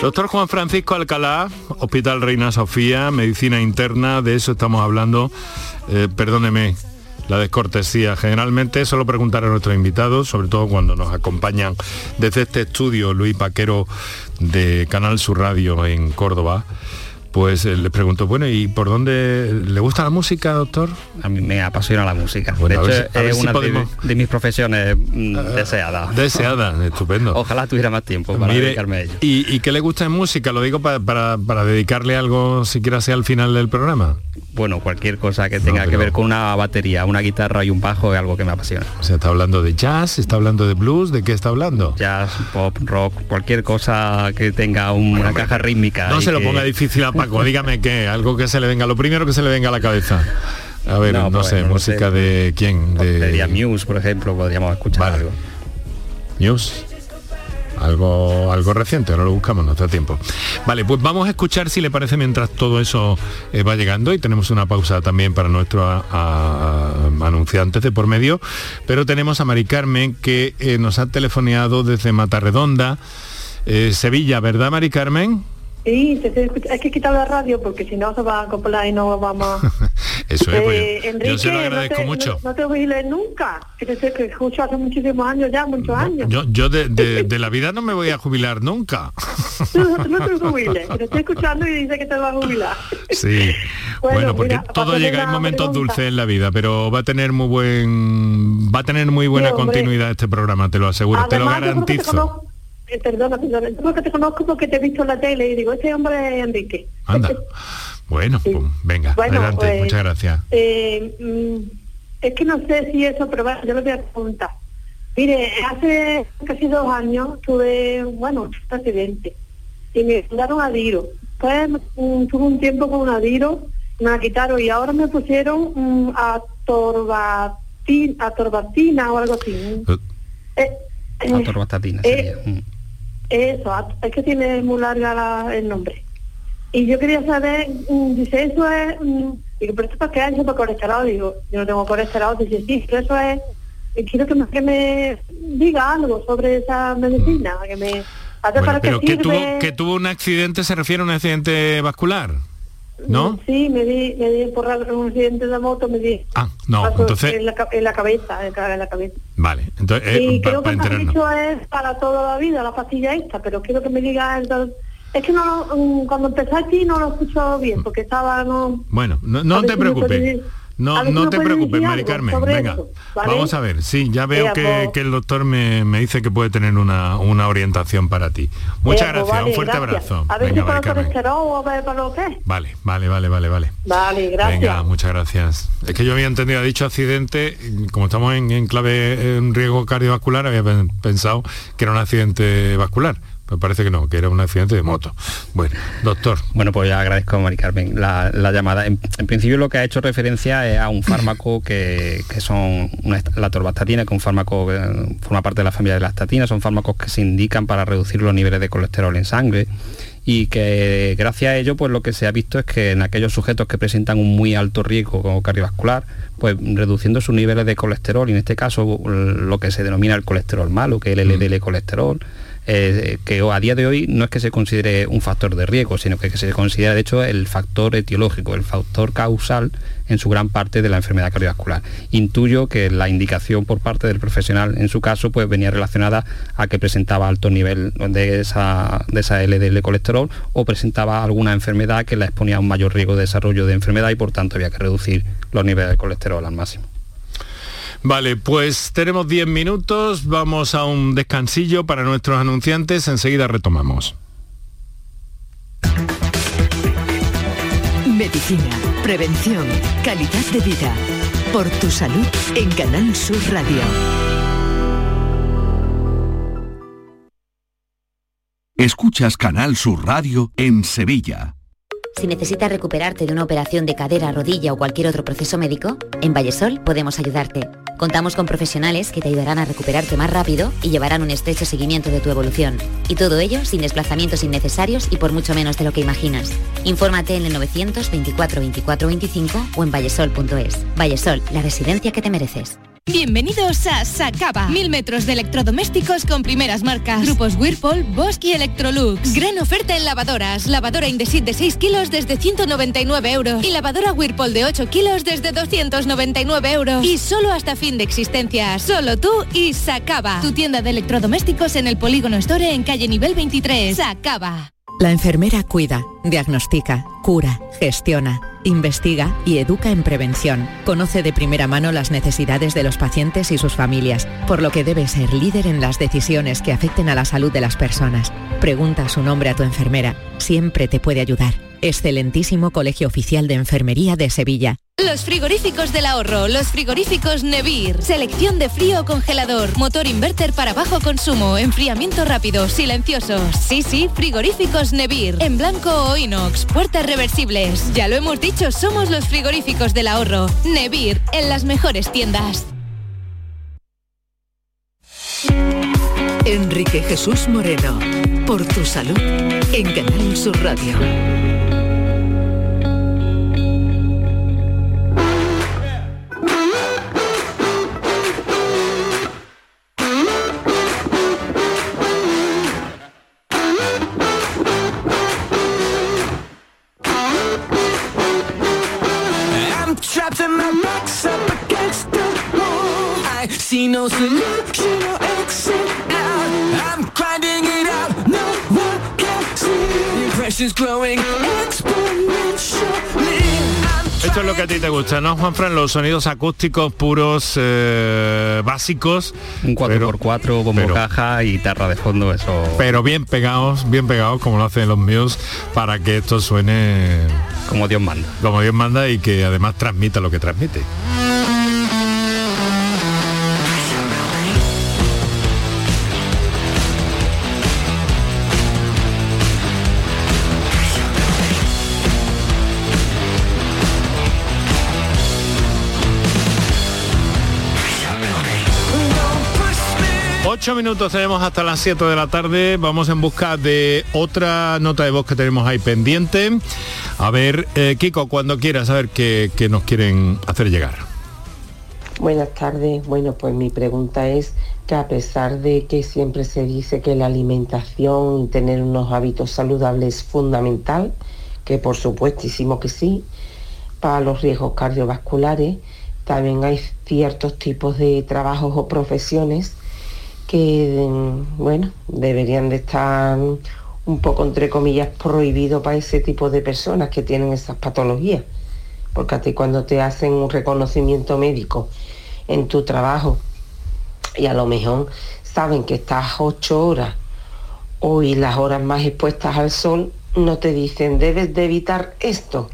Doctor Juan Francisco Alcalá, Hospital Reina Sofía, Medicina Interna, de eso estamos hablando. Perdóneme la descortesía, generalmente solo preguntar a nuestros invitados, sobre todo cuando nos acompañan desde este estudio Luis Paquero de Canal Sur Radio en Córdoba, pues les pregunto, bueno, ¿y por dónde le gusta la música, doctor? A mí me apasiona la música. Bueno, de hecho, es una de mis profesiones deseadas. Deseada, estupendo. Ojalá tuviera más tiempo para dedicarme a ello. ¿Y qué le gusta en música? Lo digo para dedicarle algo, siquiera sea al final del programa. Bueno, cualquier cosa que tenga que ver con una batería, una guitarra y un bajo es algo que me apasiona. O sea, ¿está hablando de jazz? ¿Está hablando de blues? ¿De qué está hablando? Jazz, pop, rock, cualquier cosa que tenga una caja rítmica. No se lo ponga difícil a Paco, dígame qué, algo que se le venga, lo primero que se le venga a la cabeza. A ver, no sé, música de quién. Sería Muse, por ejemplo, podríamos escuchar algo. Muse. Algo reciente, ahora lo buscamos, no está tiempo. Vale, pues vamos a escuchar, si le parece, mientras todo eso va llegando, y tenemos una pausa también para nuestros anunciantes de por medio, pero tenemos a Mari Carmen, que nos ha telefoneado desde Matarredonda, Sevilla, ¿verdad, Mari Carmen? Sí, te estoy escuchando. Hay que quitar la radio porque si no se va a acoplar y no vamos a... Eso es, pues Enrique, yo se lo agradezco mucho. No te voy a leer nunca, que escucho hace muchísimos años ya, muchos años. Yo de la vida no me voy a jubilar nunca. No te jubiles, te estoy escuchando y dice que te vas a jubilar. Sí, bueno, porque mira, todo llega en momentos dulces en la vida, pero va a tener muy buena sí, continuidad este programa, te lo aseguro. Además, te lo garantizo. Perdona, yo porque te conozco porque te he visto en la tele y digo, este hombre es Enrique. Anda, bueno, sí. Pues, venga, bueno, adelante, pues, muchas gracias. Es que no sé si eso, pero bueno, yo lo voy a preguntar. Mire, hace casi 2 años tuve, un accidente y me mandaron Adiro. Pues tuve un tiempo con un Adiro, me la quitaron y ahora me pusieron atorvastatina o algo así. Atorvastatina sería. Eso, es que tiene muy larga el nombre. Y yo quería saber, dice, eso es... Digo, ¿pero esto para qué? Eso para colesterol. Digo, yo no tengo colesterol. Dice, sí, pero eso es... Quiero que me diga algo sobre esa medicina, que me... Bueno, pero que tuvo un accidente, ¿se refiere a un accidente vascular? ¿No? Sí, me di por un accidente de moto, me di... Ah, no, entonces... En la cabeza. Vale, entonces... Y creo que me han dicho es para toda la vida, la pastilla esta, pero quiero que me diga Es que no, cuando empecé aquí no lo escucho bien, porque estaba... No, bueno, no te preocupes. No te preocupes, Mari Carmen. Venga, eso, ¿vale? Vamos a ver. Sí, ya veo que el doctor me dice que puede tener una orientación para ti. Muchas gracias, vale, un fuerte abrazo. A ver, venga, si para el colesterol o para lo que. Vale. Vale, gracias. Venga, muchas gracias. Es que yo había entendido, ha dicho accidente, como estamos en clave en riesgo cardiovascular, había pensado que era un accidente vascular. Me parece que no, que era un accidente de moto. Bueno, doctor. Bueno, pues ya agradezco a Mari Carmen la llamada. En principio lo que ha hecho referencia es a un fármaco que son la atorvastatina, que es un fármaco que forma parte de la familia de las estatinas. Son fármacos que se indican para reducir los niveles de colesterol en sangre y que gracias a ello pues lo que se ha visto es que en aquellos sujetos que presentan un muy alto riesgo cardiovascular, pues reduciendo sus niveles de colesterol, y en este caso lo que se denomina el colesterol malo, que es el LDL-colesterol, que a día de hoy no es que se considere un factor de riesgo, sino que se considera de hecho el factor etiológico, el factor causal en su gran parte de la enfermedad cardiovascular. Intuyo que la indicación por parte del profesional en su caso pues venía relacionada a que presentaba alto nivel de esa LDL-colesterol o presentaba alguna enfermedad que la exponía a un mayor riesgo de desarrollo de enfermedad y por tanto había que reducir los niveles de colesterol al máximo. Vale, pues tenemos 10 minutos, vamos a un descansillo para nuestros anunciantes, enseguida retomamos. Medicina, prevención, calidad de vida. Por tu salud en Canal Sur Radio. Escuchas Canal Sur Radio en Sevilla. Si necesitas recuperarte de una operación de cadera, rodilla o cualquier otro proceso médico, en Vallesol podemos ayudarte. Contamos con profesionales que te ayudarán a recuperarte más rápido y llevarán un estrecho seguimiento de tu evolución. Y todo ello sin desplazamientos innecesarios y por mucho menos de lo que imaginas. Infórmate en el 900 24 24 25 o en vallesol.es. Vallesol, la residencia que te mereces. Bienvenidos a Sacaba. 1000 metros de electrodomésticos con primeras marcas. Grupos Whirlpool, Bosch y Electrolux. Gran oferta en lavadoras. Lavadora Indesit de 6 kilos desde 199 euros. Y lavadora Whirlpool de 8 kilos desde 299 euros. Y solo hasta fin de existencia. Solo tú y Sacaba. Tu tienda de electrodomésticos en el Polígono Store en calle nivel 23. Sacaba. La enfermera cuida, diagnostica, cura, gestiona, investiga y educa en prevención. Conoce de primera mano las necesidades de los pacientes y sus familias, por lo que debe ser líder en las decisiones que afecten a la salud de las personas. Pregunta su nombre a tu enfermera, siempre te puede ayudar. Excelentísimo Colegio Oficial de Enfermería de Sevilla. Los frigoríficos del ahorro, los frigoríficos Nevir. Selección de frío o congelador, motor inverter para bajo consumo, enfriamiento rápido, silenciosos. Sí, frigoríficos Nevir, en blanco o inox, puertas reversibles. Ya lo hemos dicho, somos los frigoríficos del ahorro. Nevir, en las mejores tiendas. Enrique Jesús Moreno, por tu salud, en Canal Sur Radio. See no solution or exit out. I'm grinding it out, no one can see. The pressure's growing exponentially. Esto es lo que a ti te gusta, ¿no, Juanfran? Los sonidos acústicos puros, básicos. Un 4x4, bombo caja y guitarra de fondo, eso. Pero bien pegados, como lo hacen los Muse, para que esto suene... Como Dios manda. Como Dios manda y que además transmita lo que transmite. Ocho minutos tenemos hasta las 7 de la tarde. Vamos en busca de otra nota de voz que tenemos ahí pendiente. A ver, Kiko, cuando quieras, a ver qué nos quieren hacer llegar. Buenas tardes. Bueno, pues mi pregunta es que a pesar de que siempre se dice que la alimentación y tener unos hábitos saludables es fundamental, que por supuestísimo que sí, para los riesgos cardiovasculares, también hay ciertos tipos de trabajos o profesiones que, bueno, deberían de estar un poco, entre comillas, prohibido para ese tipo de personas que tienen esas patologías. Porque a ti, cuando te hacen un reconocimiento médico en tu trabajo y a lo mejor saben que estás 8 horas y las horas más expuestas al sol, no te dicen debes de evitar esto.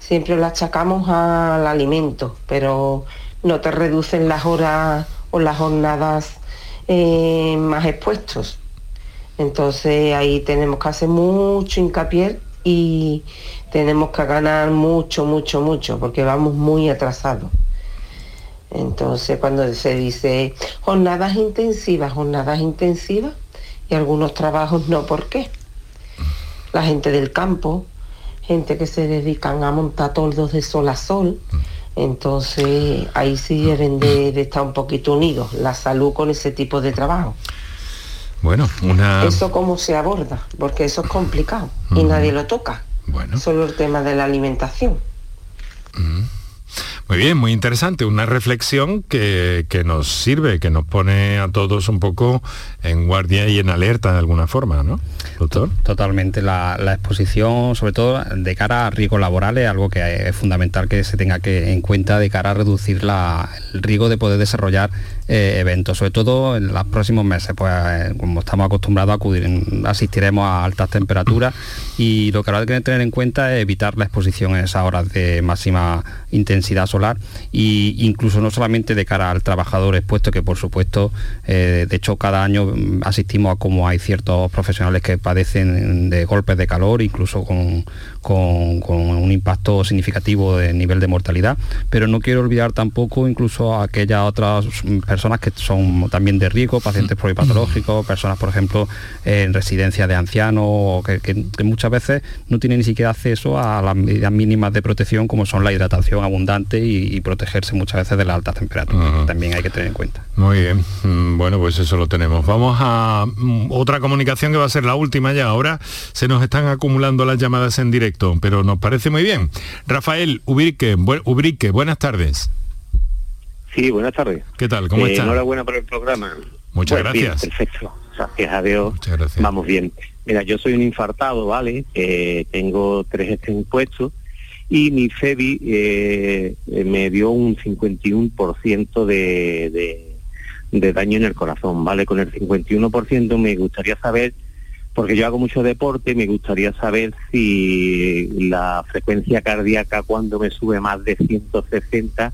Siempre lo achacamos al alimento, pero no te reducen las horas o las jornadas más expuestos. Entonces ahí tenemos que hacer mucho hincapié y tenemos que ganar mucho, porque vamos muy atrasados. Entonces cuando se dice jornadas intensivas, y algunos trabajos no, ¿por qué? La gente del campo, gente que se dedican a montar toldos de sol a sol, entonces ahí sí deben de estar un poquito unidos, la salud con ese tipo de trabajo. Bueno, ¿eso cómo se aborda? Porque eso es complicado y nadie lo toca. Bueno. Solo el tema de la alimentación. Muy bien, muy interesante. Una reflexión que nos sirve, que nos pone a todos un poco en guardia y en alerta de alguna forma, ¿no, doctor? Totalmente. La exposición, sobre todo de cara a riesgos laborales, es algo que es fundamental que se tenga en cuenta de cara a reducir el riesgo de poder desarrollar eventos, sobre todo en los próximos meses. Pues como estamos acostumbrados a asistiremos a altas temperaturas y lo que ahora hay que tener en cuenta es evitar la exposición en esas horas de máxima intensidad solar, e incluso no solamente de cara al trabajador expuesto, que por supuesto, de hecho cada año asistimos a cómo hay ciertos profesionales que padecen de golpes de calor, incluso con un impacto significativo de nivel de mortalidad, pero no quiero olvidar tampoco incluso a aquellas otras personas que son también de riesgo, pacientes pluripatológicos, personas por ejemplo en residencias de ancianos, o que muchas veces no tienen ni siquiera acceso a las medidas mínimas de protección como son la hidratación abundante y protegerse muchas veces de las altas temperaturas, que también hay que tener en cuenta. Muy bien, bueno, pues eso lo tenemos. Vamos a otra comunicación que va a ser la última ya. Ahora se nos están acumulando las llamadas en directo, pero nos parece muy bien. Rafael Ubrique, buenas tardes. Sí, buenas tardes. ¿Qué tal? ¿Cómo estás? Enhorabuena por el programa. Muchas gracias. Bien, perfecto. Gracias a Dios. Muchas gracias. Vamos bien. Mira, yo soy un infartado, ¿vale? Tengo 3 puestos. Y mi FEVI me dio un 51% de daño en el corazón, ¿vale? Con el 51% me gustaría saber, porque yo hago mucho deporte, me gustaría saber si la frecuencia cardíaca cuando me sube más de 160,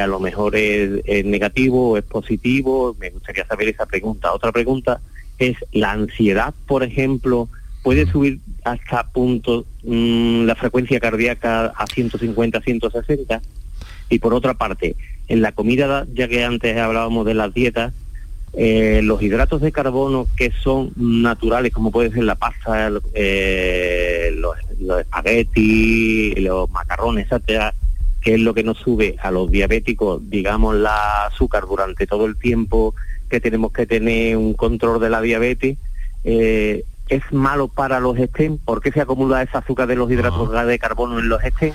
a lo mejor es negativo o es positivo. Me gustaría saber esa pregunta. Otra pregunta es, ¿la ansiedad, por ejemplo, puede subir hasta punto la frecuencia cardíaca a 150, 160? Y por otra parte, en la comida, ya que antes hablábamos de las dietas, los hidratos de carbono que son naturales, como puede ser la pasta, los espaguetis, los macarrones, etcétera, que es lo que nos sube a los diabéticos, digamos, la azúcar durante todo el tiempo que tenemos que tener un control de la diabetes, ¿es malo para los estén? ¿Por qué se acumula esa azúcar de los hidratos de carbono en los estén?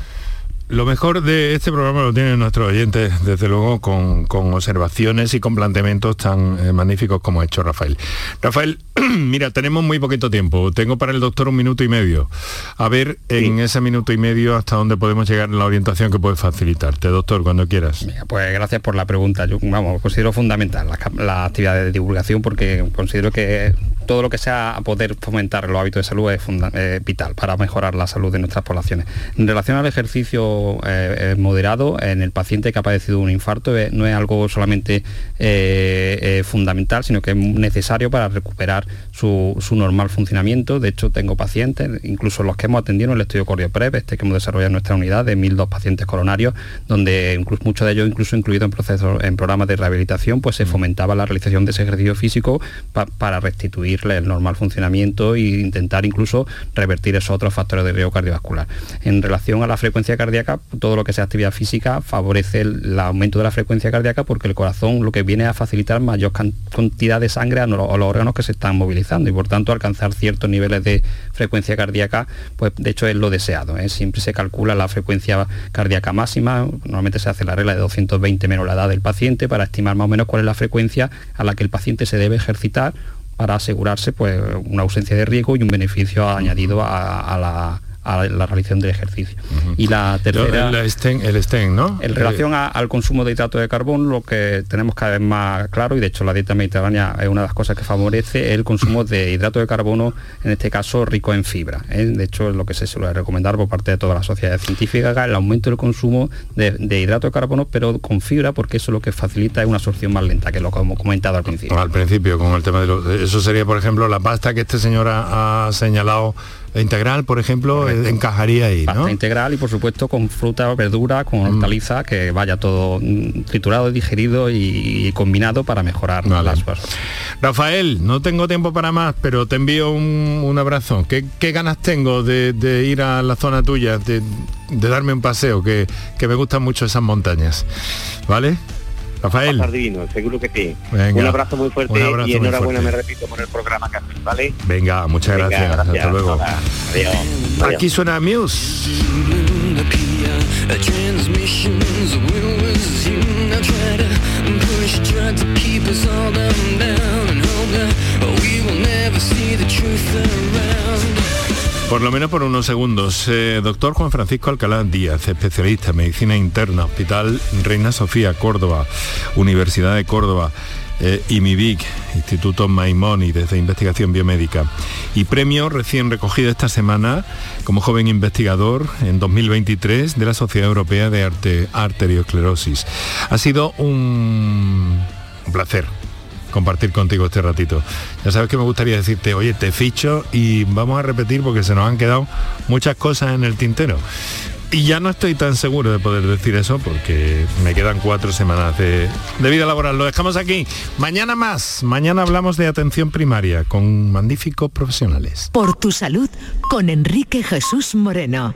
Lo mejor de este programa lo tienen nuestros oyentes, desde luego, con observaciones y con planteamientos tan magníficos como ha hecho Rafael. Rafael, mira, tenemos muy poquito tiempo. Tengo para el doctor 1 minuto y medio. A ver, sí, en ese 1 minuto y medio hasta dónde podemos llegar en la orientación que puedes facilitarte, doctor, cuando quieras. Mira, pues gracias por la pregunta. Yo, considero fundamental la actividad de divulgación, porque considero que todo lo que sea poder fomentar los hábitos de salud es vital para mejorar la salud de nuestras poblaciones. En relación al ejercicio moderado, en el paciente que ha padecido un infarto, no es algo solamente fundamental, sino que es necesario para recuperar su normal funcionamiento. De hecho, tengo pacientes, incluso los que hemos atendido en el estudio CordioPrep, que hemos desarrollado en nuestra unidad, de 1.002 pacientes coronarios, donde incluso muchos de ellos, incluso incluidos en programas de rehabilitación, pues se fomentaba la realización de ese ejercicio físico para restituir el normal funcionamiento e intentar incluso revertir esos otros factores de riesgo cardiovascular. En relación a la frecuencia cardíaca, todo lo que sea actividad física favorece el aumento de la frecuencia cardíaca, porque el corazón lo que viene a facilitar mayor cantidad de sangre a los órganos que se están movilizando, y por tanto alcanzar ciertos niveles de frecuencia cardíaca, pues de hecho es lo deseado, ¿eh? Siempre se calcula la frecuencia cardíaca máxima, normalmente se hace la regla de 220 menos la edad del paciente, para estimar más o menos cuál es la frecuencia a la que el paciente se debe ejercitar para asegurarse pues una ausencia de riesgo y un beneficio añadido a la realización del ejercicio. Uh-huh. Y la tercera, el STEM, ¿no? En relación al consumo de hidrato de carbono, lo que tenemos cada vez más claro, y de hecho la dieta mediterránea es una de las cosas que favorece el consumo de hidrato de carbono, en este caso rico en fibra, ¿eh? De hecho es lo que se suele recomendar por parte de todas las sociedades científicas, el aumento del consumo de hidrato de carbono, pero con fibra, porque eso lo que facilita es una absorción más lenta, que lo que hemos comentado al principio. Al principio, con el tema de eso sería, por ejemplo, la pasta que este señor ha señalado, integral, por ejemplo. Correcto. Encajaría ahí, ¿no? Pasta integral y, por supuesto, con fruta, verdura, con hortaliza, que vaya todo triturado, digerido y combinado para mejorar las cosas. Rafael, no tengo tiempo para más, pero te envío un abrazo. ¿Qué ganas tengo de ir a la zona tuya, de darme un paseo, que me gustan mucho esas montañas, ¿vale? Rafael. Pasar divino, seguro que sí. Venga, un abrazo muy fuerte, abrazo y enhorabuena, me repito, por el programa que haces, ¿vale? Venga, muchas gracias. Hasta luego. Adiós. Adiós. Aquí suena Muse. Por lo menos por unos segundos. Doctor Juan Francisco Alcalá Díaz, especialista en medicina interna, Hospital Reina Sofía, Córdoba, Universidad de Córdoba, IMIBIC, Instituto Maimónides de Investigación Biomédica, y premio recién recogido esta semana como joven investigador en 2023 de la Sociedad Europea de Arteriosclerosis. Ha sido un placer compartir contigo este ratito. Ya sabes que me gustaría decirte, oye, te ficho y vamos a repetir, porque se nos han quedado muchas cosas en el tintero. Y ya no estoy tan seguro de poder decir eso, porque me quedan 4 semanas de vida laboral. Lo dejamos aquí. Mañana más. Mañana hablamos de atención primaria con magníficos profesionales. Por tu salud, con Enrique Jesús Moreno.